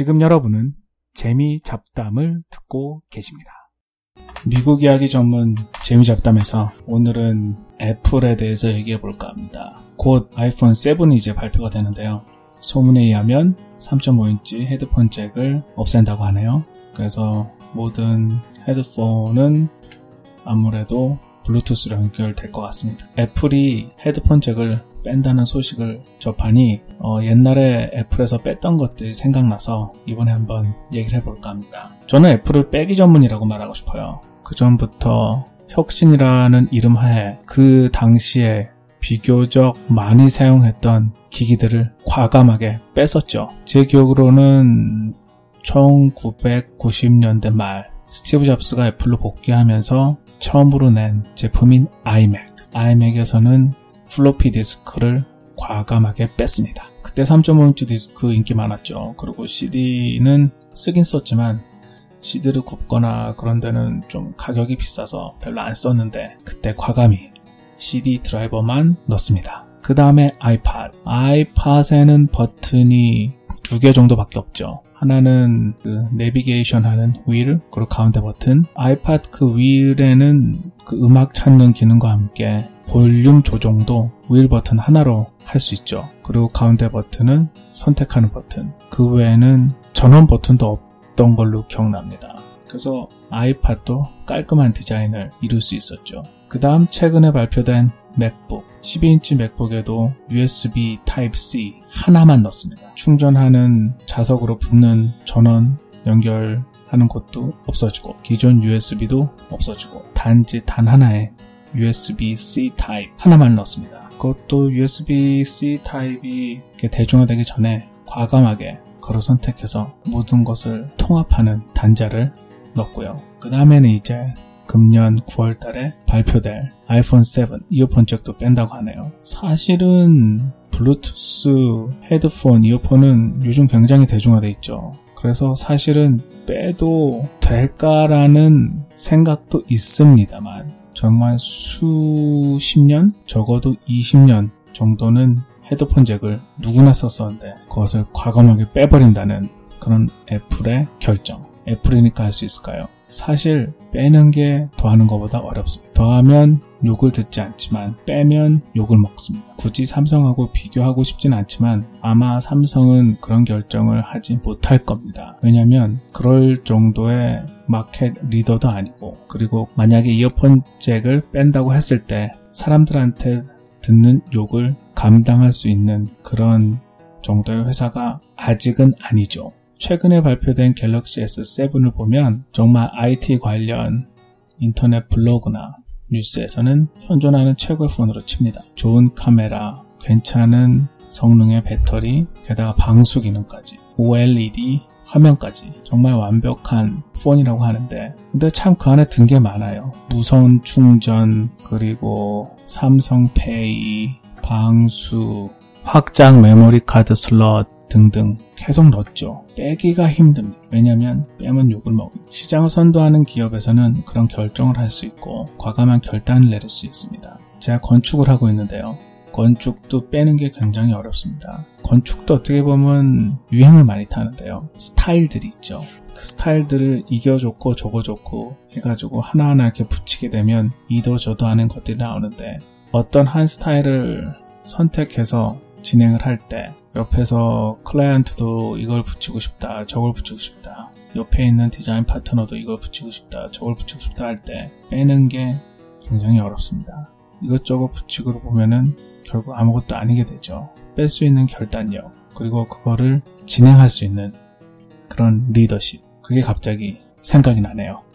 지금 여러분은 재미 잡담을 듣고 계십니다. 미국 이야기 전문 재미 잡담에서 오늘은 애플에 대해서 얘기해 볼까 합니다. 곧 아이폰 7이 이제 발표가 되는데요. 소문에 의하면 3.5인치 헤드폰 잭을 없앤다고 하네요. 그래서 모든 헤드폰은 아무래도 블루투스로 연결될 것 같습니다. 애플이 헤드폰 잭을 뺀다는 소식을 접하니 옛날에 애플에서 뺐던 것들이 생각나서 이번에 한번 얘기를 해볼까 합니다. 저는 애플을 빼기 전문이라고 말하고 싶어요. 그전부터 혁신이라는 이름 하에 그 당시에 비교적 많이 사용했던 기기들을 과감하게 뺐었죠. 제 기억으로는 1990년대 말 스티브 잡스가 애플로 복귀하면서 처음으로 낸 제품인 iMac. iMac에서는 플로피 디스크를 과감하게 뺐습니다. 그때 3.5인치 디스크 인기 많았죠. 그리고 CD는 쓰긴 썼지만 CD를 굽거나 그런 데는 좀 가격이 비싸서 별로 안 썼는데 그때 과감히 CD 드라이버만 넣습니다. 그 다음에 iPod. iPod에는 버튼이 2개 정도밖에 없죠. 하나는 그 내비게이션 하는 휠, 그리고 가운데 버튼. iPod 그 휠에는 그 음악 찾는 기능과 함께 볼륨 조정도 휠 버튼 하나로 할 수 있죠. 그리고 가운데 버튼은 선택하는 버튼. 그 외에는 전원 버튼도 없던 걸로 기억납니다. 그래서 아이팟도 깔끔한 디자인을 이룰 수 있었죠. 그 다음 최근에 발표된 맥북, 12인치 맥북에도 USB Type-C 하나만 넣습니다. 충전하는 자석으로 붙는 전원 연결하는 것도 없어지고 기존 USB도 없어지고 단지 단 하나의 USB-C 타입 하나만 넣습니다. 그것도 USB-C 타입이 대중화되기 전에 과감하게 걸어 선택해서 모든 것을 통합하는 단자를 넣고요. 그 다음에는 이제 금년 9월 달에 발표될 아이폰 7 이어폰 잭도 뺀다고 하네요. 사실은 블루투스 헤드폰 이어폰은 요즘 굉장히 대중화되어 있죠. 그래서 사실은 빼도 될까라는 생각도 있습니다만 정말 수십 년, 적어도 20년 정도는 헤드폰 잭을 누구나 썼었는데 그것을 과감하게 빼버린다는 그런 애플의 결정. 애플이니까 할 수 있을까요? 사실 빼는 게 더하는 것보다 어렵습니다. 더하면 욕을 듣지 않지만 빼면 욕을 먹습니다. 굳이 삼성하고 비교하고 싶진 않지만 아마 삼성은 그런 결정을 하지 못할 겁니다. 왜냐하면 그럴 정도의 마켓 리더도 아니고 그리고 만약에 이어폰 잭을 뺀다고 했을 때 사람들한테 듣는 욕을 감당할 수 있는 그런 정도의 회사가 아직은 아니죠. 최근에 발표된 갤럭시 S7을 보면 정말 IT 관련 인터넷 블로그나 뉴스에서는 현존하는 최고의 폰으로 칩니다. 좋은 카메라, 괜찮은 성능의 배터리, 게다가 방수 기능까지, OLED 화면까지 정말 완벽한 폰이라고 하는데 근데 참 그 안에 든 게 많아요. 무선 충전, 그리고 삼성 페이, 방수, 확장 메모리 카드 슬롯, 등등 계속 넣었죠. 빼기가 힘듭니다. 왜냐하면 빼면 욕을 먹어요. 시장을 선도하는 기업에서는 그런 결정을 할 수 있고 과감한 결단을 내릴 수 있습니다. 제가 건축을 하고 있는데요. 건축도 빼는 게 굉장히 어렵습니다. 건축도 어떻게 보면 유행을 많이 타는데요. 스타일들이 있죠. 그 스타일들을 이겨 좋고 저거 좋고 해가지고 하나하나 이렇게 붙이게 되면 이도 저도 하는 것들이 나오는데 어떤 한 스타일을 선택해서 진행을 할 때 옆에서 클라이언트도 이걸 붙이고 싶다, 저걸 붙이고 싶다, 옆에 있는 디자인 파트너도 이걸 붙이고 싶다, 저걸 붙이고 싶다 할 때 빼는 게 굉장히 어렵습니다. 이것저것 붙이고 보면은 결국 아무것도 아니게 되죠. 뺄 수 있는 결단력, 그리고 그거를 진행할 수 있는 그런 리더십, 그게 갑자기 생각이 나네요.